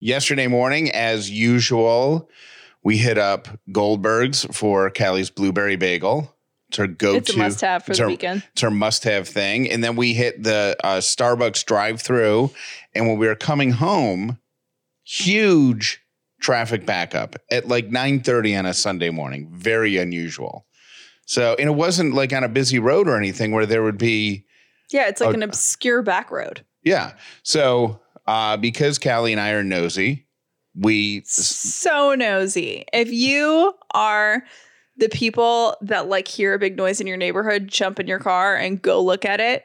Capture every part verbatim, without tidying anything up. Yesterday morning, as usual, we hit up Goldberg's for Callie's blueberry bagel. It's her go-to. It's a must-have for the her, weekend. It's her must-have thing. And then we hit the uh, Starbucks drive-thru. And when we were coming home, huge traffic backup at like nine thirty on a Sunday morning. Very unusual. So, and it wasn't like on a busy road or anything where there would be. Yeah, it's like a, an obscure back road. Yeah. So uh, because Callie and I are nosy, we. So nosy. If you are the people that like hear a big noise in your neighborhood, jump in your car and go look at it,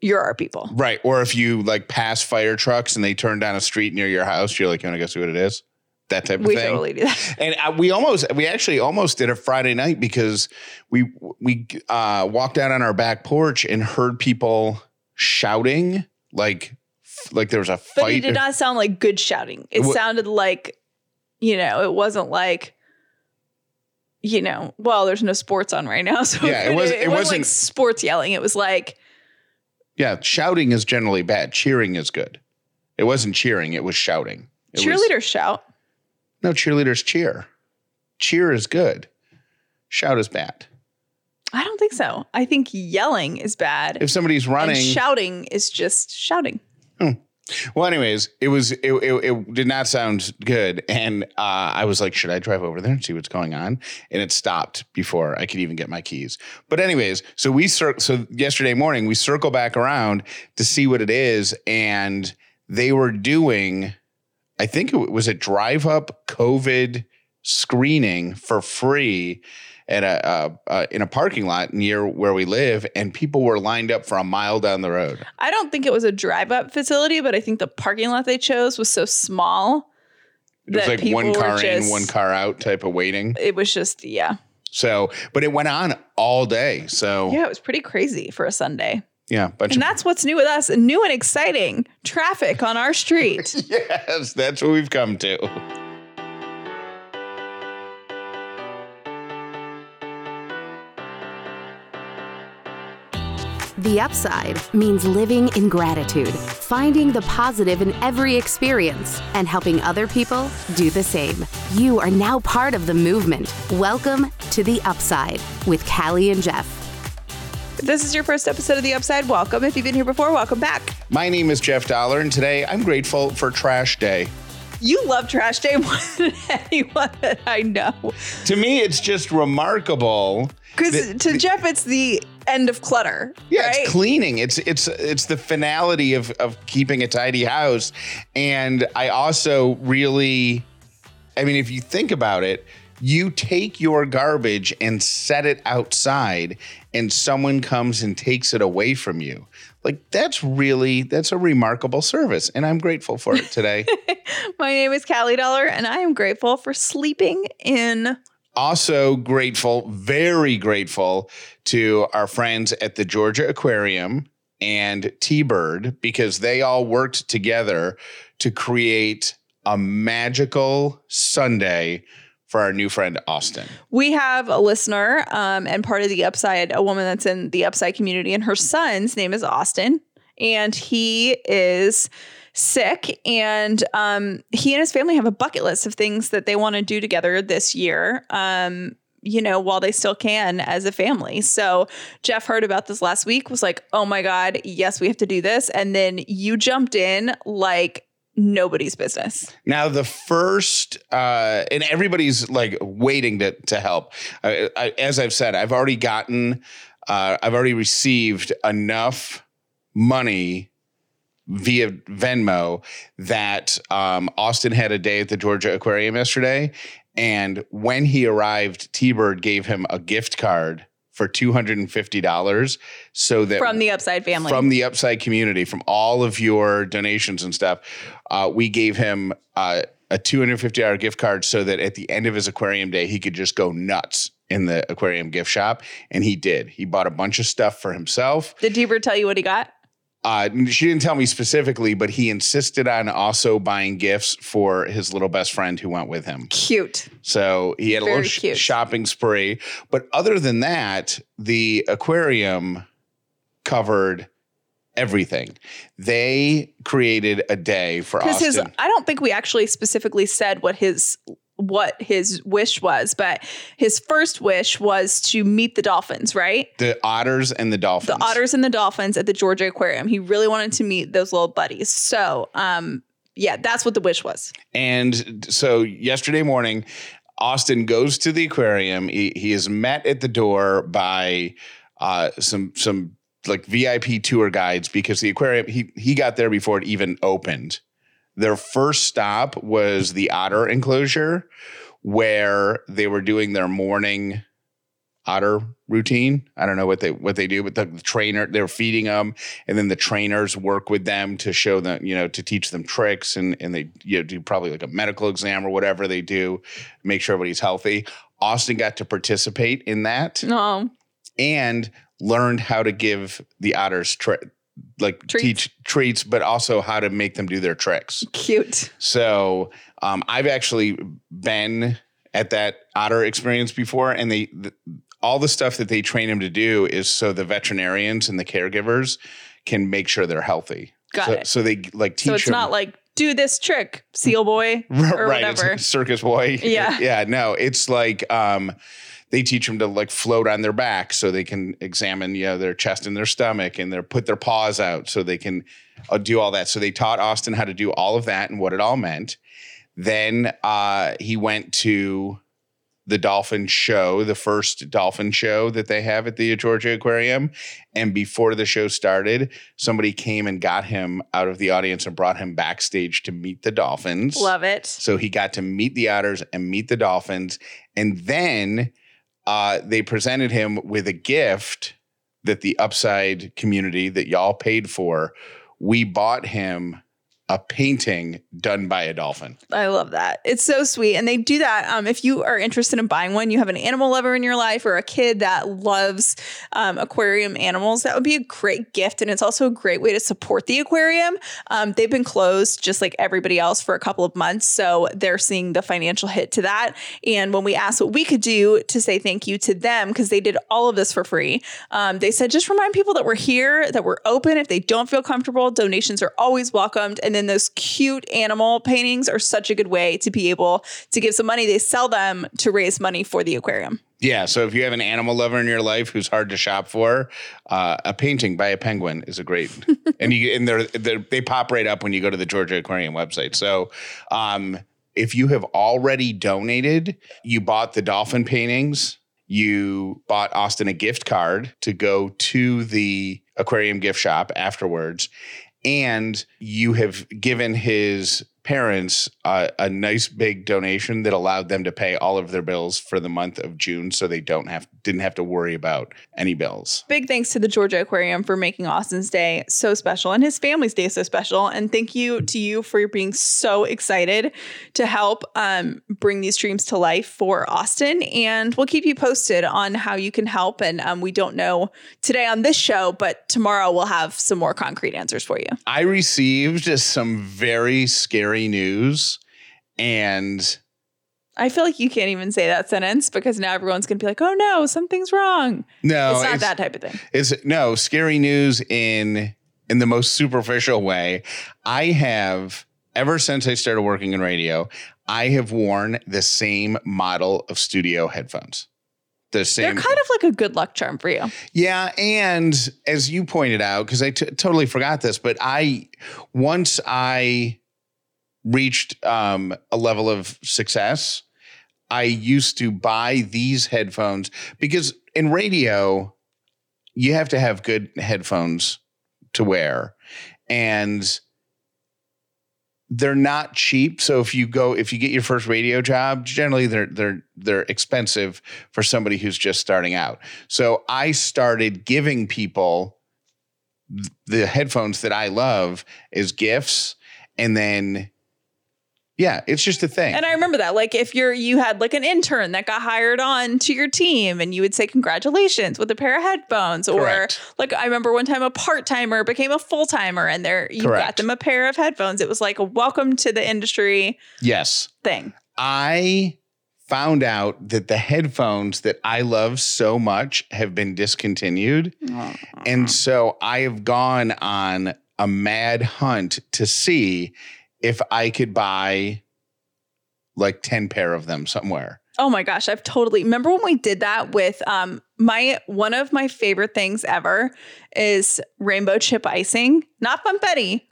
you're our people. Right. Or if you like pass fire trucks and they turn down a street near your house, you're like, you want to go see what it is? That type of we thing. We totally do that. And I, we almost, we actually almost did a Friday night because we, we uh, walked out on our back porch and heard people shouting like, like there was a fight. But it did not sound like good shouting. It w- sounded like, you know, it wasn't like. You know, well, there's no sports on right now. So yeah, it, was, it, it, it wasn't, wasn't like sports yelling. It was like. Yeah, shouting is generally bad. Cheering is good. It wasn't cheering. It was shouting. It cheerleaders was, shout. No, cheerleaders cheer. Cheer is good. Shout is bad. I don't think so. I think yelling is bad. If somebody's running. And shouting is just shouting. Hmm. Well, anyways, it was it, it, it did not sound good. And uh, I was like, should I drive over there and see what's going on? And it stopped before I could even get my keys. But anyways, so we cir- so yesterday morning, we circle back around to see what it is. And they were doing, I think it was a drive up COVID screening for free at a uh, uh, in a parking lot near where we live, and people were lined up for a mile down the road. I don't think it was a drive-up facility, but I think the parking lot they chose was so small. It was like one car just, in, one car out type of waiting. It was just, yeah. So, but it went on all day. So yeah, it was pretty crazy for a Sunday. Yeah. Bunch and of- that's what's new with us. New and exciting traffic on our street. Yes, that's what we've come to. The Upside means living in gratitude, finding the positive in every experience, and helping other people do the same. You are now part of the movement. Welcome to The Upside with Callie and Jeff. If this is your first episode of The Upside, welcome. If you've been here before, welcome back. My name is Jeff Dauler, and today I'm grateful for Trash Day. You love Trash Day more than anyone that I know. To me, it's just remarkable. Because to Jeff, it's the end of clutter. Yeah, right? It's cleaning. It's it's it's the finality of, of keeping a tidy house. And I also really, I mean, if you think about it, you take your garbage and set it outside and someone comes and takes it away from you. Like, that's really, that's a remarkable service. And I'm grateful for it today. My name is Callie Dauler, and I am grateful for sleeping in. Also grateful, very grateful to our friends at the Georgia Aquarium and T-Bird, because they all worked together to create a magical Sunday for our new friend, Austin. We have a listener um, and part of The Upside, a woman that's in the Upside community, and her son's name is Austin, and he is sick. And um, he and his family have a bucket list of things that they want to do together this year, um, you know, while they still can as a family. So Jeff heard about this last week, was like, oh my God, yes, we have to do this. And then you jumped in like nobody's business. Now, the first uh, and everybody's like waiting to, to help. I, I, as I've said, I've already gotten uh, I've already received enough money via Venmo that um, Austin had a day at the Georgia Aquarium yesterday. And when he arrived, T-Bird gave him a gift card for two hundred fifty dollars, so that from the Upside family, from the Upside community, from all of your donations and stuff, uh, we gave him uh, a two hundred fifty dollars gift card so that at the end of his aquarium day, he could just go nuts in the aquarium gift shop. And he did. He bought a bunch of stuff for himself. Did T-Bird tell you what he got? Uh, she didn't tell me specifically, but he insisted on also buying gifts for his little best friend who went with him. Cute. So he had Very a little sh- shopping spree. But other than that, the aquarium covered everything. They created a day for Austin. His, I don't think we actually specifically said what his what his wish was, but his first wish was to meet the dolphins, right? The otters and the dolphins. The otters and the dolphins at the Georgia Aquarium. He really wanted to meet those little buddies. So, um, yeah, that's what the wish was. And so yesterday morning, Austin goes to the aquarium. He, he is met at the door by uh, some some like V I P tour guides because the aquarium, he he got there before it even opened. Their first stop was the otter enclosure where they were doing their morning otter routine. I don't know what they what they do, but the, the trainer, they're feeding them, and then the trainers work with them to show them, you know, to teach them tricks, and and they, you know, do probably like a medical exam or whatever they do, make sure everybody's healthy. Austin got to participate in that. No. And learned how to give the otters tri- like treats. teach treats, but also how to make them do their tricks. Cute. So um, I've actually been at that otter experience before, and they the, all the stuff that they train them to do is so the veterinarians and the caregivers can make sure they're healthy. Got so, it. So they like teach. So it's them. Not like do this trick, seal boy, or right, whatever, it's circus boy. Yeah, yeah. No, it's like um, they teach them to like float on their back so they can examine, you know, their chest and their stomach, and they put their paws out so they can uh, do all that. So they taught Austin how to do all of that and what it all meant. Then uh, he went to the dolphin show, the first dolphin show that they have at the Georgia Aquarium. And before the show started, somebody came and got him out of the audience and brought him backstage to meet the dolphins. Love it. So he got to meet the otters and meet the dolphins. And then uh, they presented him with a gift that the Upside community that y'all paid for. We bought him a painting done by a dolphin. I love that. It's so sweet. And they do that. Um, if you are interested in buying one, you have an animal lover in your life or a kid that loves um, aquarium animals, that would be a great gift. And it's also a great way to support the aquarium. Um, they've been closed just like everybody else for a couple of months. So they're seeing the financial hit to that. And when we asked what we could do to say thank you to them, because they did all of this for free, um, they said, just remind people that we're here, that we're open. If they don't feel comfortable, donations are always welcomed. And then And those cute animal paintings are such a good way to be able to give some money. They sell them to raise money for the aquarium. Yeah. So if you have an animal lover in your life who's hard to shop for, uh, a painting by a penguin is a great, and you and they're, they're, they pop right up when you go to the Georgia Aquarium website. So um, if you have already donated, you bought the dolphin paintings, you bought Austin a gift card to go to the aquarium gift shop afterwards, and you have given his parents uh, a nice big donation that allowed them to pay all of their bills for the month of June, so they don't have didn't have to worry about any bills. Big thanks to the Georgia Aquarium for making Austin's day so special and his family's day so special. And thank you to you for being so excited to help um, bring these dreams to life for Austin. And we'll keep you posted on how you can help. And um, we don't know today on this show, but tomorrow we'll have some more concrete answers for you. I received some very scary news, and I feel like you can't even say that sentence because now everyone's gonna be like, oh no, something's wrong. No, it's not it's, that type of thing. It's no scary news in in the most superficial way. I have, ever since I started working in radio, I have worn the same model of studio headphones. The same. They're kind of like a good luck charm for you. Yeah. And as you pointed out, because I t- totally forgot this, but I once I reached um, a level of success, I used to buy these headphones because in radio, you have to have good headphones to wear, and they're not cheap. So if you go, if you get your first radio job, generally they're they're they're expensive for somebody who's just starting out. So I started giving people th- the headphones that I love as gifts, and then. Yeah, it's just a thing. And I remember that. Like if you're you had like an intern that got hired on to your team, and you would say congratulations with a pair of headphones. Correct. Or like I remember one time a part-timer became a full-timer, and there you Correct. Got them a pair of headphones. It was like a welcome to the industry yes. thing. I found out that the headphones that I love so much have been discontinued. Aww. And so I have gone on a mad hunt to see if I could buy like ten pair of them somewhere. Oh my gosh, I've totally, remember when we did that with um my, one of my favorite things ever is rainbow chip icing, not Funfetti.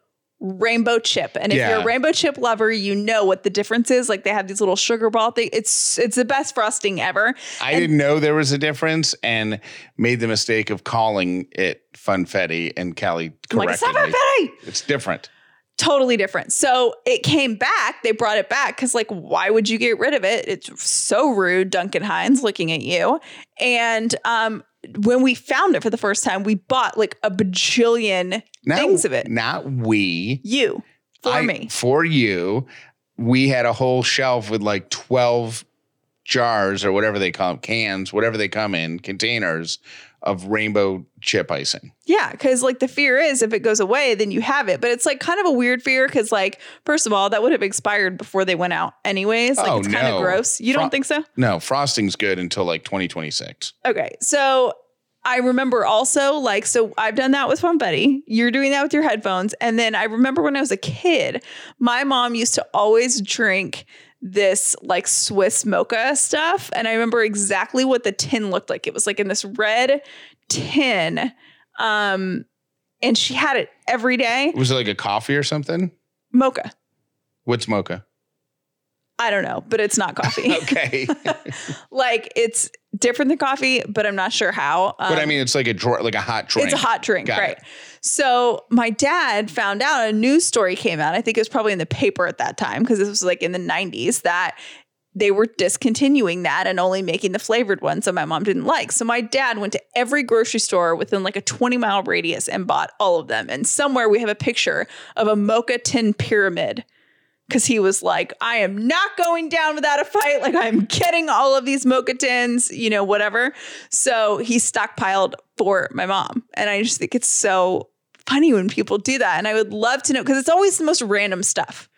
Rainbow chip. And if yeah. you're a rainbow chip lover, you know what the difference is. Like they have these little sugar ball thing. It's it's the best frosting ever. I and- didn't know there was a difference and made the mistake of calling it Funfetti, and Callie corrected me. Like, it's not Funfetti. It's different. Totally different. So it came back. They brought it back because, like, why would you get rid of it? It's so rude, Duncan Hines, looking at you. And um, when we found it for the first time, we bought like a bajillion not, things of it. Not we. You. For I, me. For you. We had a whole shelf with like twelve jars or whatever they call them, cans, whatever they come in, containers of rainbow chip icing. Yeah, because like the fear is if it goes away, then you have it. But it's like kind of a weird fear because like, first of all, that would have expired before they went out anyways. Like oh, it's no. kind of gross. You Fro- don't think so? No, frosting's good until like twenty twenty-six. Okay, so I remember also like, so I've done that with Funfetti. You're doing that with your headphones. And then I remember when I was a kid, my mom used to always drink this like Swiss mocha stuff. And I remember exactly what the tin looked like. It was like in this red tin. Um, and she had it every day. Was it like a coffee or something? Mocha. What's mocha? I don't know, but it's not coffee. Okay. Like it's different than coffee, but I'm not sure how. Um, but I mean, it's like a dro- like a hot drink. It's a hot drink, Got right? It. So my dad found out, a news story came out. I think it was probably in the paper at that time because this was like in the nineties that they were discontinuing that and only making the flavored ones that my mom didn't like. So my dad went to every grocery store within like a twenty mile radius and bought all of them. And somewhere we have a picture of a mocha tin pyramid. Because he was like, I am not going down without a fight. Like, I'm getting all of these mocha tins, you know, whatever. So he stockpiled for my mom. And I just think it's so funny when people do that. And I would love to know, because it's always the most random stuff.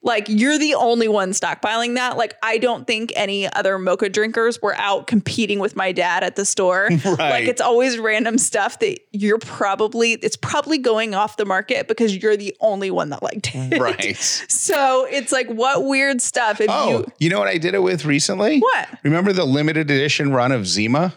Like, you're the only one stockpiling that. Like, I don't think any other mocha drinkers were out competing with my dad at the store. Right. Like, it's always random stuff that you're probably, it's probably going off the market because you're the only one that liked it. Right. So it's like, what weird stuff. If oh, you, you know what I did it with recently? What? Remember the limited edition run of Zima?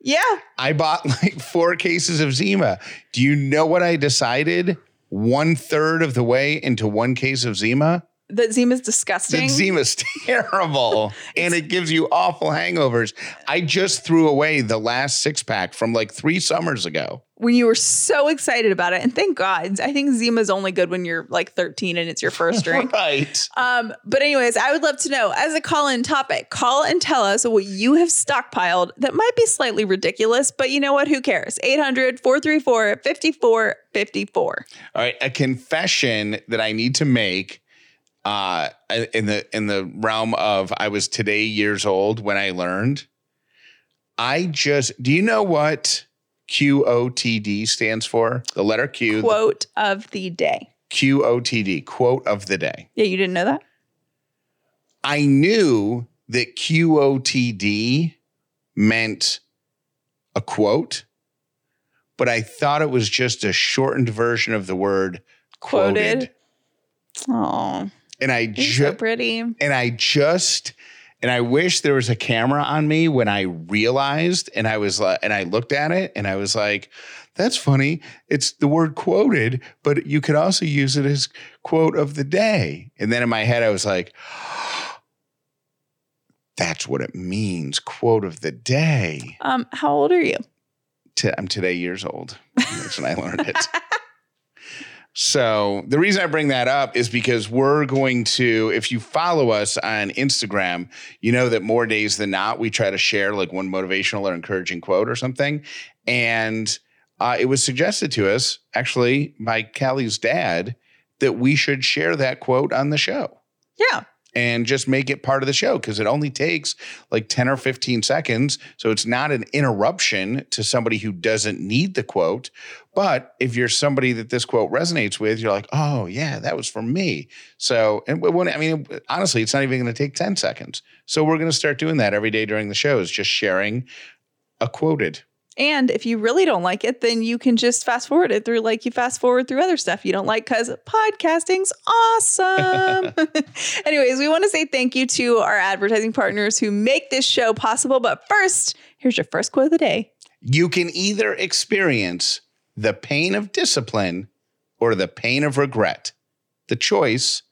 Yeah. I bought like four cases of Zima. Do you know what I decided? One third of the way into one case of Zima. That Zima's disgusting. That Zima's terrible. And it gives you awful hangovers. I just threw away the last six pack from like three summers ago. When you were so excited about it. And thank God. I think Zima's only good when you're like thirteen and it's your first drink. Right. Um, but anyways, I would love to know, as a call-in topic, call and tell us what you have stockpiled that might be slightly ridiculous, but you know what? Who cares? eight hundred, four three four, five four five four. All right. A confession that I need to make uh, in the in the realm of I was today years old when I learned. I just, do you know what Q O T D stands for? The letter Q. Quote the, of the day. Q O T D, quote of the day. Yeah, you didn't know that? I knew that Q O T D meant a quote, but I thought it was just a shortened version of the word quoted. Oh, and I just, so pretty. And I just, and I wish there was a camera on me when I realized, and I was like, and I looked at it and I was like, that's funny. It's the word quoted, but you could also use it as quote of the day. And then in my head, I was like, that's what it means. Quote of the day. Um, how old are you? T- I'm today years old. That's when I learned it. So the reason I bring that up is because we're going to, if you follow us on Instagram, you know that more days than not, we try to share like one motivational or encouraging quote or something. And uh, it was suggested to us actually by Callie's dad that we should share that quote on the show. Yeah. and just make it part of the show, because it only takes like ten or fifteen seconds. So it's not an interruption to somebody who doesn't need the quote. But if you're somebody that this quote resonates with, you're like, oh, yeah, that was for me. So, and when, I mean, honestly, it's not even going to take ten seconds. So we're going to start doing that every day during the show, is just sharing a quoted. And if you really don't like it, then you can just fast forward it through, like you fast forward through other stuff you don't like, because podcasting's awesome. Anyways, we want to say thank you to our advertising partners who make this show possible. But first, here's your first quote of the day. You can either experience the pain of discipline or the pain of regret. The choice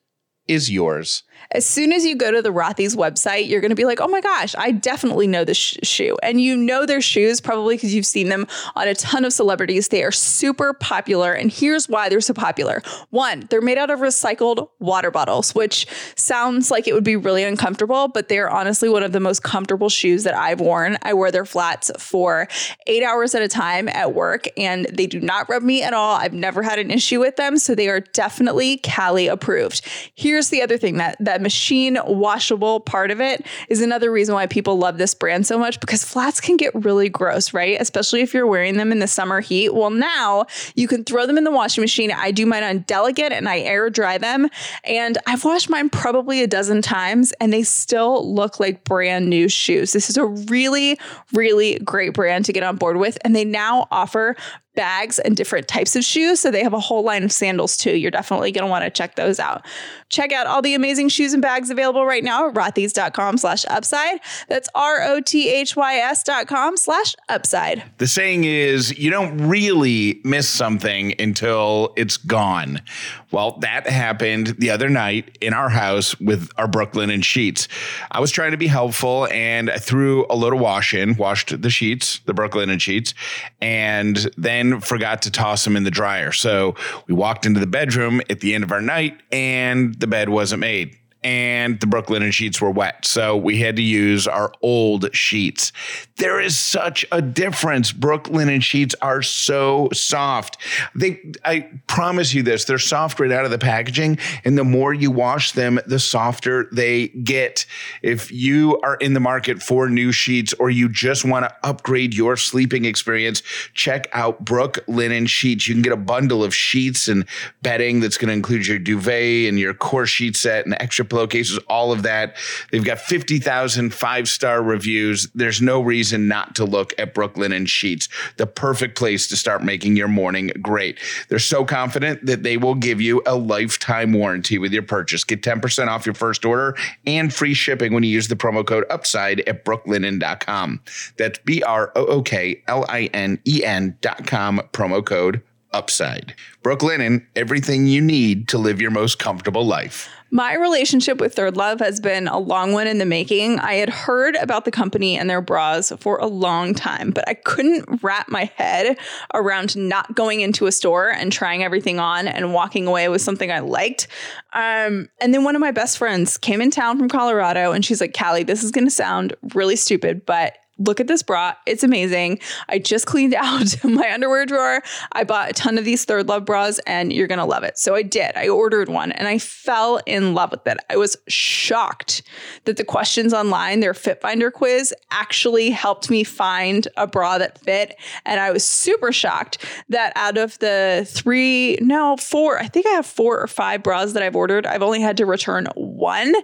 is yours. As soon as you go to the Rothy's website, you're going to be like, oh my gosh, I definitely know this sh- shoe. And you know their shoes probably because you've seen them on a ton of celebrities. They are super popular. And here's why they're so popular. One, they're made out of recycled water bottles, which sounds like it would be really uncomfortable, but they're honestly one of the most comfortable shoes that I've worn. I wear their flats for eight hours at a time at work, and they do not rub me at all. I've never had an issue with them. So they are definitely Callie approved. Here's the other thing that, that That machine washable part of it is another reason why people love this brand so much, because flats can get really gross, right? Especially if you're wearing them in the summer heat. Well, now you can throw them in the washing machine. I do mine on Delicate and I air dry them. And I've washed mine probably a dozen times and they still look like brand new shoes. This is a really, really great brand to get on board with. And they now offer bags and different types of shoes. So they have a whole line of sandals too. You're definitely going to want to check those out. Check out all the amazing shoes and bags available right now at Rothys.com slash upside. That's R-O-T-H-Y-S dot com slash upside. The saying is, you don't really miss something until it's gone. Well, that happened the other night in our house with our Brooklinen sheets. I was trying to be helpful and I threw a load of wash in, washed the sheets, the Brooklinen sheets, and then forgot to toss them in the dryer. So we walked into the bedroom at the end of our night and the bed wasn't made and the Brooklinen sheets were wet. So we had to use our old sheets. There is such a difference. Brooklinen sheets are so soft. They, I promise you this, they're soft right out of the packaging. And the more you wash them, the softer they get. If you are in the market for new sheets or you just want to upgrade your sleeping experience, check out Brooklinen sheets. You can get a bundle of sheets and bedding that's going to include your duvet and your core sheet set and extra pillowcases, all of that. They've got fifty thousand five-star reviews. There's no reason not to look at Brooklinen sheets, the perfect place to start making your morning great. They're so confident that they will give you a lifetime warranty with your purchase. Get ten percent off your first order and free shipping when you use the promo code UPSIDE at brooklinen dot com. That's B R O O K L I N E N dot com, promo code UPSIDE. Brooklinen, everything you need to live your most comfortable life. My relationship with ThirdLove has been a long one in the making. I had heard about the company and their bras for a long time, but I couldn't wrap my head around not going into a store and trying everything on and walking away with something I liked. Um, and then one of my best friends came in town from Colorado and she's like, Callie, this is going to sound really stupid, but look at this bra. It's amazing. I just cleaned out my underwear drawer. I bought a ton of these ThirdLove bras and you're going to love it. So I did. I ordered one and I fell in love with it. I was shocked that the questions online, their Fit Finder quiz, actually helped me find a bra that fit. And I was super shocked that out of the three, no, four, I think I have four or five bras that I've ordered, I've only had to return one.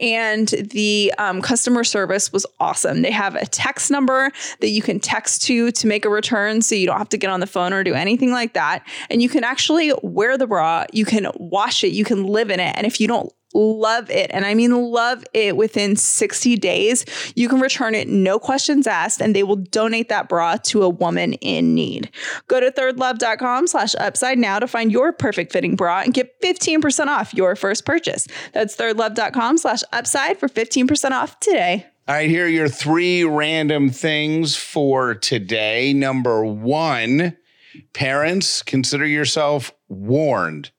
And the um, customer service was awesome. They have a text number that you can text to to make a return, so you don't have to get on the phone or do anything like that. And you can actually wear the bra, you can wash it, you can live in it. And if you don't love it, and I mean love it, within sixty days, you can return it, no questions asked, and they will donate that bra to a woman in need. Go to thirdlove.com slash upside now to find your perfect fitting bra and get fifteen percent off your first purchase. That's thirdlove.com slash upside for fifteen percent off today. All right, here are your three random things for today. Number one, parents, consider yourself warned.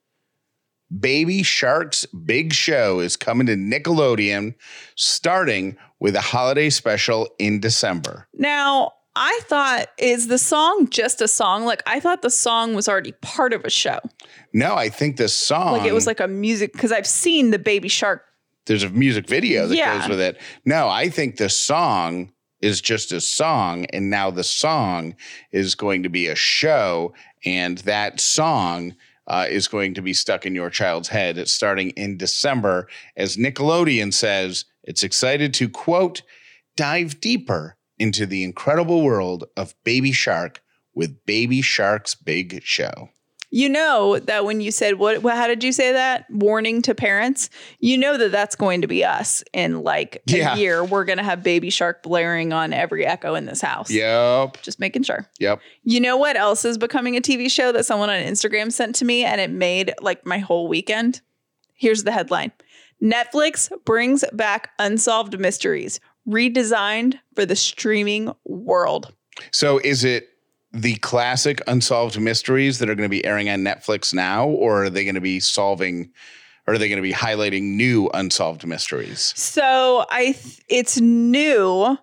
Baby Shark's big show is coming to Nickelodeon, starting with a holiday special in December. Now, I thought, is the song just a song? Like, I thought the song was already part of a show. No, I think the song... Like, it was like a music, because I've seen the Baby Shark there's a music video that yeah. goes with it. No, I think the song is just a song, and now the song is going to be a show, and that song uh, is going to be stuck in your child's head. It's starting in December. As Nickelodeon says, it's excited to, quote, dive deeper into the incredible world of Baby Shark with Baby Shark's Big Show. You know that when you said, what, how did you say that? Warning to parents. You know that that's going to be us in like a yeah. year. We're going to have Baby Shark blaring on every echo in this house. Yep. Just making sure. Yep. You know what else is becoming a T V show that someone on Instagram sent to me and it made like my whole weekend? Here's the headline. Netflix brings back Unsolved Mysteries, redesigned for the streaming world. So is it the classic Unsolved Mysteries that are going to be airing on Netflix now, or are they going to be solving, or are they going to be highlighting new Unsolved Mysteries? So I, th- it's new,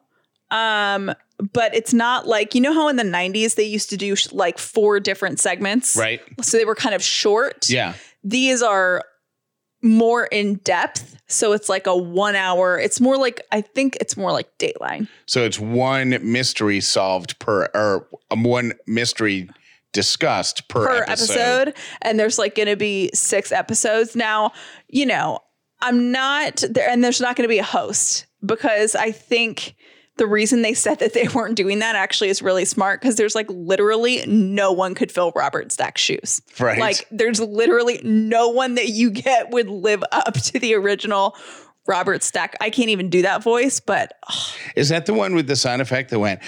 um, but it's not like, you know how in the nineties they used to do sh- like four different segments, right? So they were kind of short. Yeah. These are more in depth. So it's like a one hour. It's more like, I think it's more like Dateline. So it's one mystery solved per, or one mystery discussed per, per episode. episode. And there's like going to be six episodes. Now, you know, I'm not there, and there's not going to be a host, because I think the reason they said that they weren't doing that actually is really smart, because there's like literally no one could fill Robert Stack's shoes. Right. Like there's literally no one that you get would live up to the original Robert Stack. I can't even do that voice, but. Oh. Is that the one with the sound effect that went?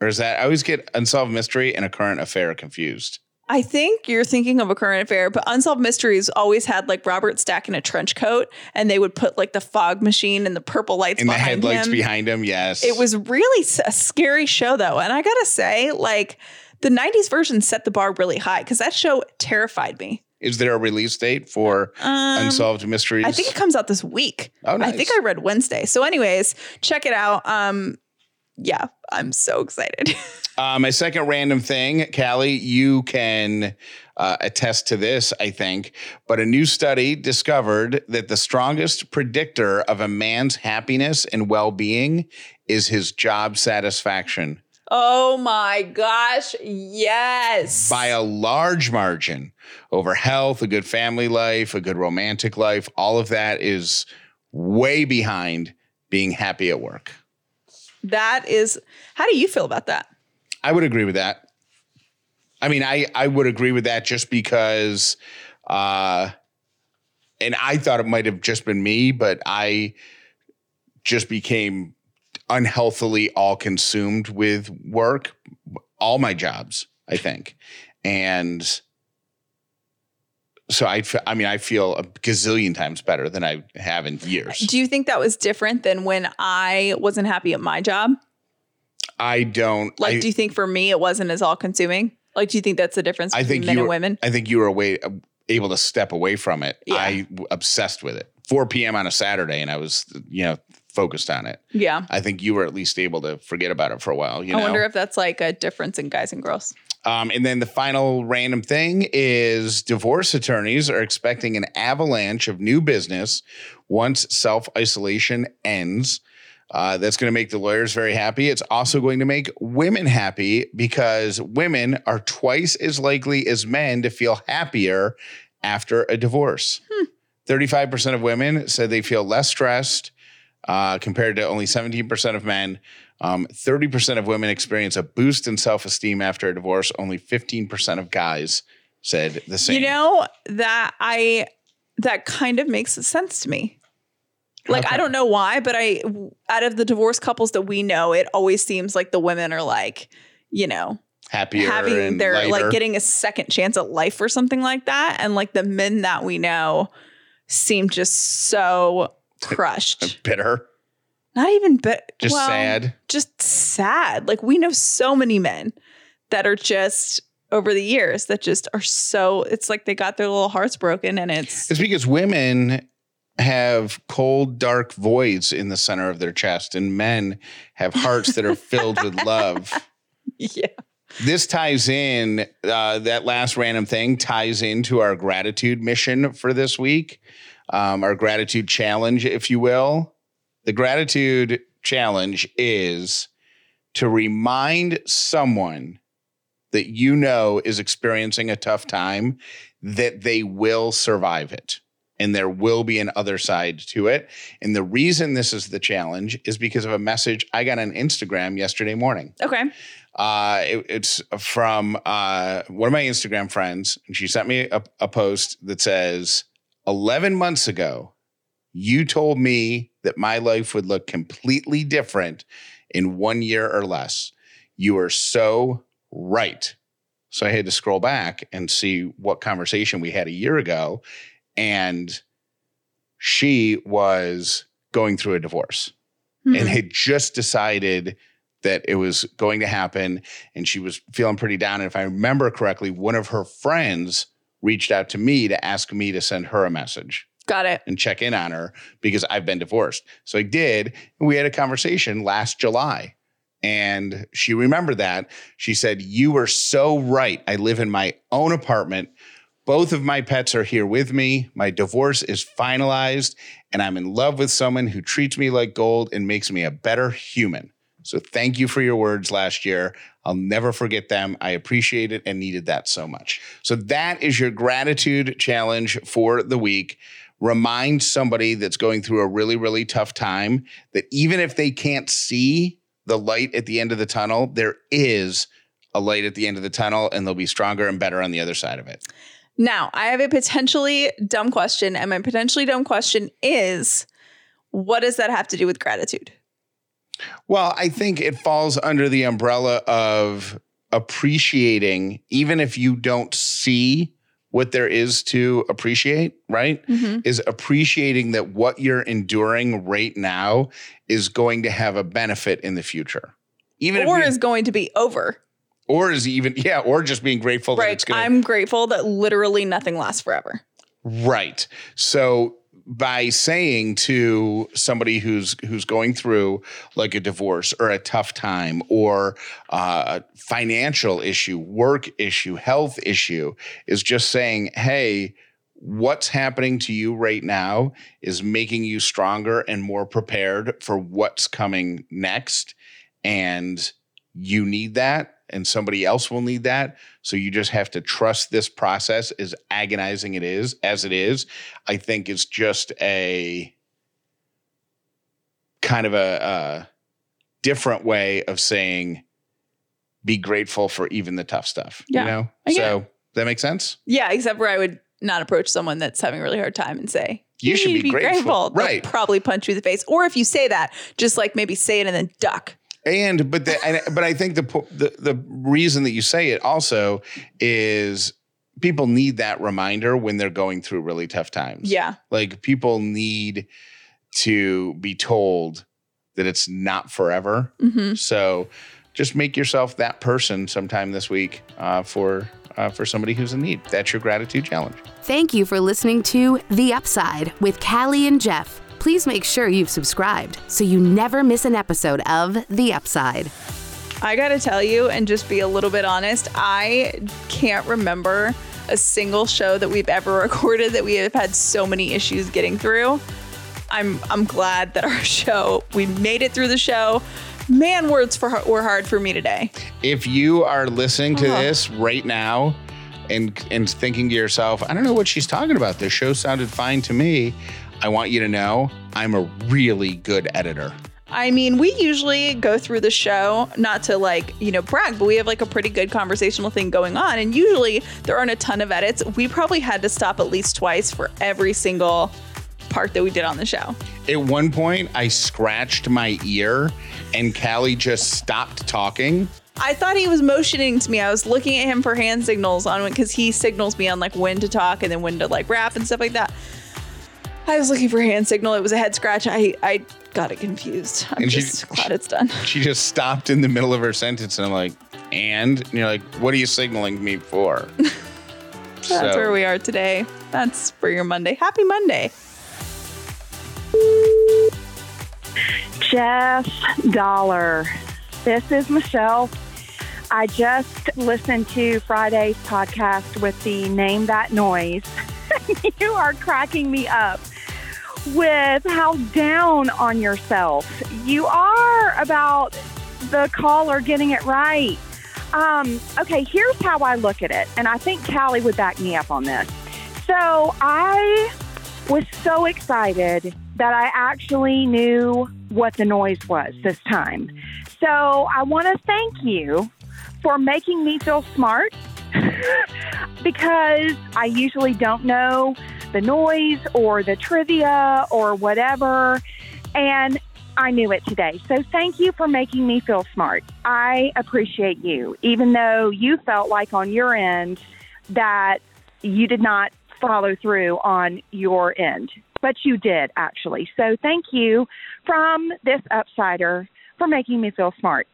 Or is that, I always get Unsolved Mystery and A Current Affair confused. I think you're thinking of A Current Affair, but Unsolved Mysteries always had like Robert Stack in a trench coat, and they would put like the fog machine and the purple lights and behind him. And the headlights him. behind him, yes. It was really a scary show though. And I got to say, like the nineties version set the bar really high, because that show terrified me. Is there a release date for um, Unsolved Mysteries? I think it comes out this week. Oh, nice. I think I read Wednesday. So anyways, check it out. Um, yeah, I'm so excited. Uh, my second random thing, Callie, you can uh, attest to this, I think, but a new study discovered that the strongest predictor of a man's happiness and well-being is his job satisfaction. Oh my gosh, yes. By a large margin over health, a good family life, a good romantic life, all of that is way behind being happy at work. That is, how do you feel about that? I would agree with that. I mean, I, I would agree with that just because, uh, and I thought it might have just been me, but I just became unhealthily all consumed with work, all my jobs, I think. And so I, I mean, I feel a gazillion times better than I have in years. Do you think that was different than when I wasn't happy at my job? I don't like. I, do you think for me it wasn't as all consuming? Like, do you think that's the difference I between think men were, and women? I think you were away, able to step away from it. Yeah. I was obsessed with it. four p.m. on a Saturday, and I was, you know, focused on it. Yeah. I think you were at least able to forget about it for a while. You know? I wonder if that's like a difference in guys and girls. Um, and then the final random thing is divorce attorneys are expecting an avalanche of new business once self-isolation ends. Uh, that's going to make the lawyers very happy. It's also going to make women happy, because women are twice as likely as men to feel happier after a divorce. Hmm. thirty-five percent of women said they feel less stressed uh, compared to only seventeen percent of men. Um, thirty percent of women experience a boost in self-esteem after a divorce. Only fifteen percent of guys said the same. You know, that I that kind of makes sense to me. Like, okay. I don't know why, but I, out of the divorced couples that we know, it always seems like the women are like, you know, happier, having their lighter. Like getting a second chance at life or something like that. And like the men that we know seem just so crushed, bitter, not even, but just well, sad, just sad. Like we know so many men that are just over the years that just are so, it's like they got their little hearts broken, and it's, it's because women have cold, dark voids in the center of their chest, and men have hearts that are filled with love. Yeah. This ties in, uh, that last random thing ties into our gratitude mission for this week. um, our gratitude challenge, if you will. The gratitude challenge is to remind someone that you know is experiencing a tough time that they will survive it and there will be an other side to it. And the reason this is the challenge is because of a message I got on Instagram yesterday morning. Okay. Uh, it, it's from uh, one of my Instagram friends, and she sent me a, a post that says, eleven months ago, you told me that my life would look completely different in one year or less. You are so right. So I had to scroll back and see what conversation we had a year ago. And she was going through a divorce mm-hmm. and had just decided that it was going to happen. And she was feeling pretty down. And if I remember correctly, one of her friends reached out to me to ask me to send her a message. Got it. And check in on her because I've been divorced. So I did. And we had a conversation last July. And she remembered that. She said, you were so right. I live in my own apartment. Both of my pets are here with me. My divorce is finalized. And I'm in love with someone who treats me like gold and makes me a better human. So thank you for your words last year. I'll never forget them. I appreciate it and needed that so much. So that is your gratitude challenge for the week. Remind somebody that's going through a really, really tough time that even if they can't see the light at the end of the tunnel, there is a light at the end of the tunnel, and they'll be stronger and better on the other side of it. Now, I have a potentially dumb question, and my potentially dumb question is, what does that have to do with gratitude? Well, I think it falls under the umbrella of appreciating, even if you don't see what there is to appreciate, right? Mm-hmm. Is appreciating that what you're enduring right now is going to have a benefit in the future. Even or if you, is going to be over. Or is even, yeah, or just being grateful right. that it's going to. I'm grateful that literally nothing lasts forever. Right. So by saying to somebody who's who's going through like a divorce or a tough time or uh, a financial issue, work issue, health issue, is just saying, hey, what's happening to you right now is making you stronger and more prepared for what's coming next. And you need that, and somebody else will need that. So you just have to trust this process, as agonizing it is, as it is. I think it's just a kind of a, a different way of saying be grateful for even the tough stuff, yeah. you know? So it. That makes sense? Yeah, except where I would not approach someone that's having a really hard time and say, you, you should be, be grateful. grateful. Right. They'll probably punch you in the face. Or if you say that, just like maybe say it and then duck. And but the, but I think the, the the reason that you say it also is people need that reminder when they're going through really tough times. Yeah. Like people need to be told that it's not forever. Mm-hmm. So just make yourself that person sometime this week uh, for uh, for somebody who's in need. That's your gratitude challenge. Thank you for listening to The Upside with Callie and Jeff. Please make sure you've subscribed so you never miss an episode of The Upside. I gotta tell you, and just be a little bit honest, I can't remember a single show that we've ever recorded that we have had so many issues getting through. I'm I'm glad that our show, we made it through the show. Man, words for, were hard for me today. If you are listening to uh-huh. this right now and and thinking to yourself, I don't know what she's talking about. This show sounded fine to me. I want you to know I'm a really good editor. I mean, we usually go through the show, not to like, you know, brag, but we have like a pretty good conversational thing going on. And usually there aren't a ton of edits. We probably had to stop at least twice for every single part that we did on the show. At one point, I scratched my ear and Callie just stopped talking. I thought he was motioning to me. I was looking at him for hand signals on because he signals me on like when to talk and then when to like rap and stuff like that. I was looking for a hand signal. It was a head scratch. I, I got it confused. I'm she, just glad it's done. She just stopped in the middle of her sentence, and I'm like, and? And you're like, what are you signaling me for? That's so. Where we are today. That's for your Monday. Happy Monday. Jeff Dauler. This is Michelle. I just listened to Friday's podcast with the Name That Noise. You are cracking me up. with how down on yourself you are about the caller getting it right. Um, okay, here's how I look at it, and I think Callie would back me up on this. So I was so excited that I actually knew what the noise was this time. So I want to thank you for making me feel smart because I usually don't know the noise or the trivia or whatever, and I knew it today. So thank you for making me feel smart. I appreciate you, even though you felt like on your end that you did not follow through on your end, but you did actually. So thank you from this upsider for making me feel smart.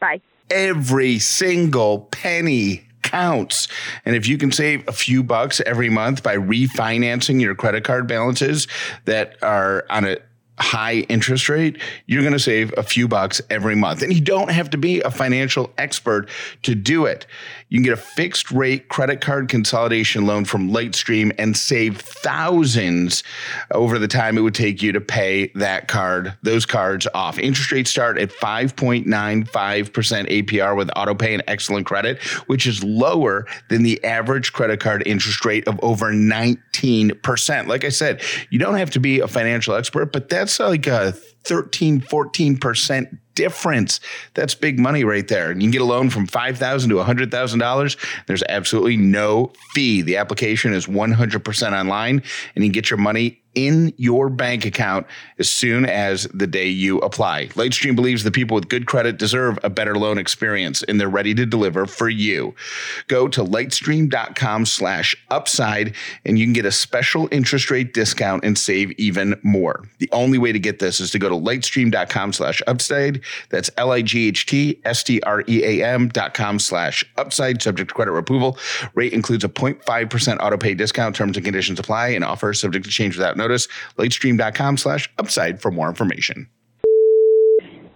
Bye. Every single penny counts. And if you can save a few bucks every month by refinancing your credit card balances that are on a high interest rate, you're going to save a few bucks every month. And you don't have to be a financial expert to do it. You can get a fixed rate credit card consolidation loan from Lightstream and save thousands over the time it would take you to pay that card, those cards off. Interest rates start at five point nine five percent A P R with auto pay and excellent credit, which is lower than the average credit card interest rate of over nineteen percent. Like I said, you don't have to be a financial expert, but that's That's like a thirteen, fourteen percent difference. That's big money right there. And you can get a loan from five thousand dollars to one hundred thousand dollars. There's absolutely no fee. The application is one hundred percent online, and you get your money in your bank account as soon as the day you apply. Lightstream believes the people with good credit deserve a better loan experience, and they're ready to deliver for you. Go to lightstream.com slash upside, and you can get a special interest rate discount and save even more. The only way to get this is to go to lightstream.com slash upside. That's L-I-G-H-T-S-T-R-E-A-M dot com slash upside, subject to credit approval. Rate includes a zero point five percent auto pay discount. Terms and conditions apply, and offer subject to change without notice. Notice lightstream.com slash upside for more information.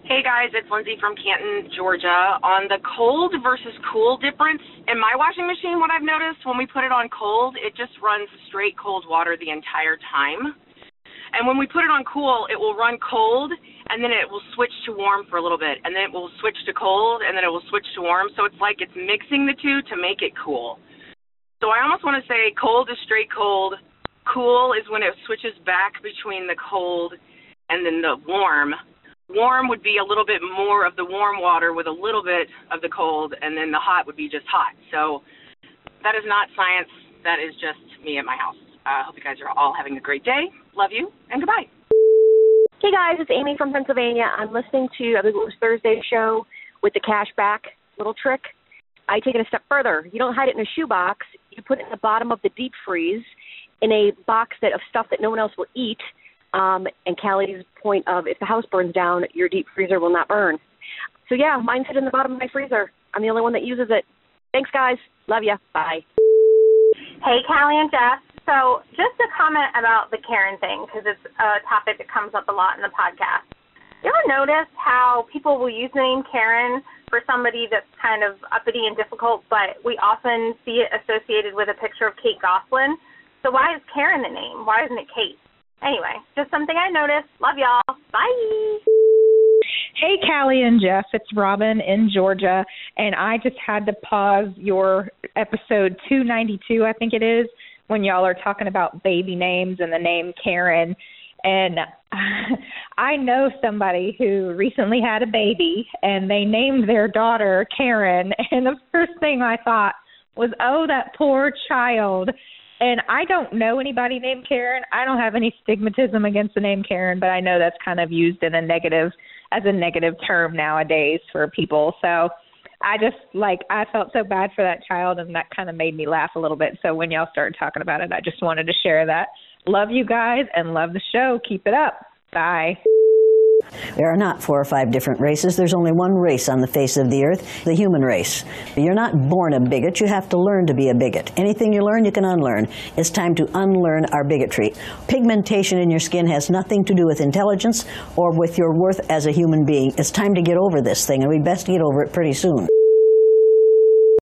Hey guys, it's Lindsay from Canton, Georgia. On the cold versus cool difference, in my washing machine, what I've noticed when we put it on cold, it just runs straight cold water the entire time. And when we put it on cool, it will run cold and then it will switch to warm for a little bit. And then it will switch to cold and then it will switch to warm. So it's like it's mixing the two to make it cool. So I almost want to say cold is straight cold. Cool is when it switches back between the cold and then the warm. Warm would be a little bit more of the warm water with a little bit of the cold, and then the hot would be just hot. So that is not science. That is just me at my house. I uh, hope you guys are all having a great day. Love you, and goodbye. Hey, guys. It's Amy from Pennsylvania. I'm listening to, I believe it was Thursday's show with the cash back little trick. I take it a step further. You don't hide it in a shoebox. You put it in the bottom of the deep freeze, in a box that of stuff that no one else will eat, um, and Callie's point of if the house burns down, your deep freezer will not burn. So, yeah, mine sit in the bottom of my freezer. I'm the only one that uses it. Thanks, guys. Love ya. Bye. Hey, Callie and Jeff. So just a comment about the Karen thing, because it's a topic that comes up a lot in the podcast. You ever notice how people will use the name Karen for somebody that's kind of uppity and difficult, but we often see it associated with a picture of Kate Gosselin? So why is Karen the name? Why isn't it Kate? Anyway, just something I noticed. Love y'all. Bye. Hey, Callie and Jeff. It's Robin in Georgia, and I just had to pause your episode two ninety-two, I think it is, when y'all are talking about baby names and the name Karen. And I know somebody who recently had a baby, and they named their daughter Karen. And the first thing I thought was, oh, that poor child. And I don't know anybody named Karen. I don't have any stigmatism against the name Karen, but I know that's kind of used in a negative, as a negative term nowadays for people. So I just, like, I felt so bad for that child, and that kind of made me laugh a little bit. So when y'all started talking about it, I just wanted to share that. Love you guys and love the show. Keep it up. Bye. There are not four or five different races. There's only one race on the face of the earth, the human race. You're not born a bigot. You have to learn to be a bigot. Anything you learn, you can unlearn. It's time to unlearn our bigotry. Pigmentation in your skin has nothing to do with intelligence or with your worth as a human being. It's time to get over this thing, and we best get over it pretty soon.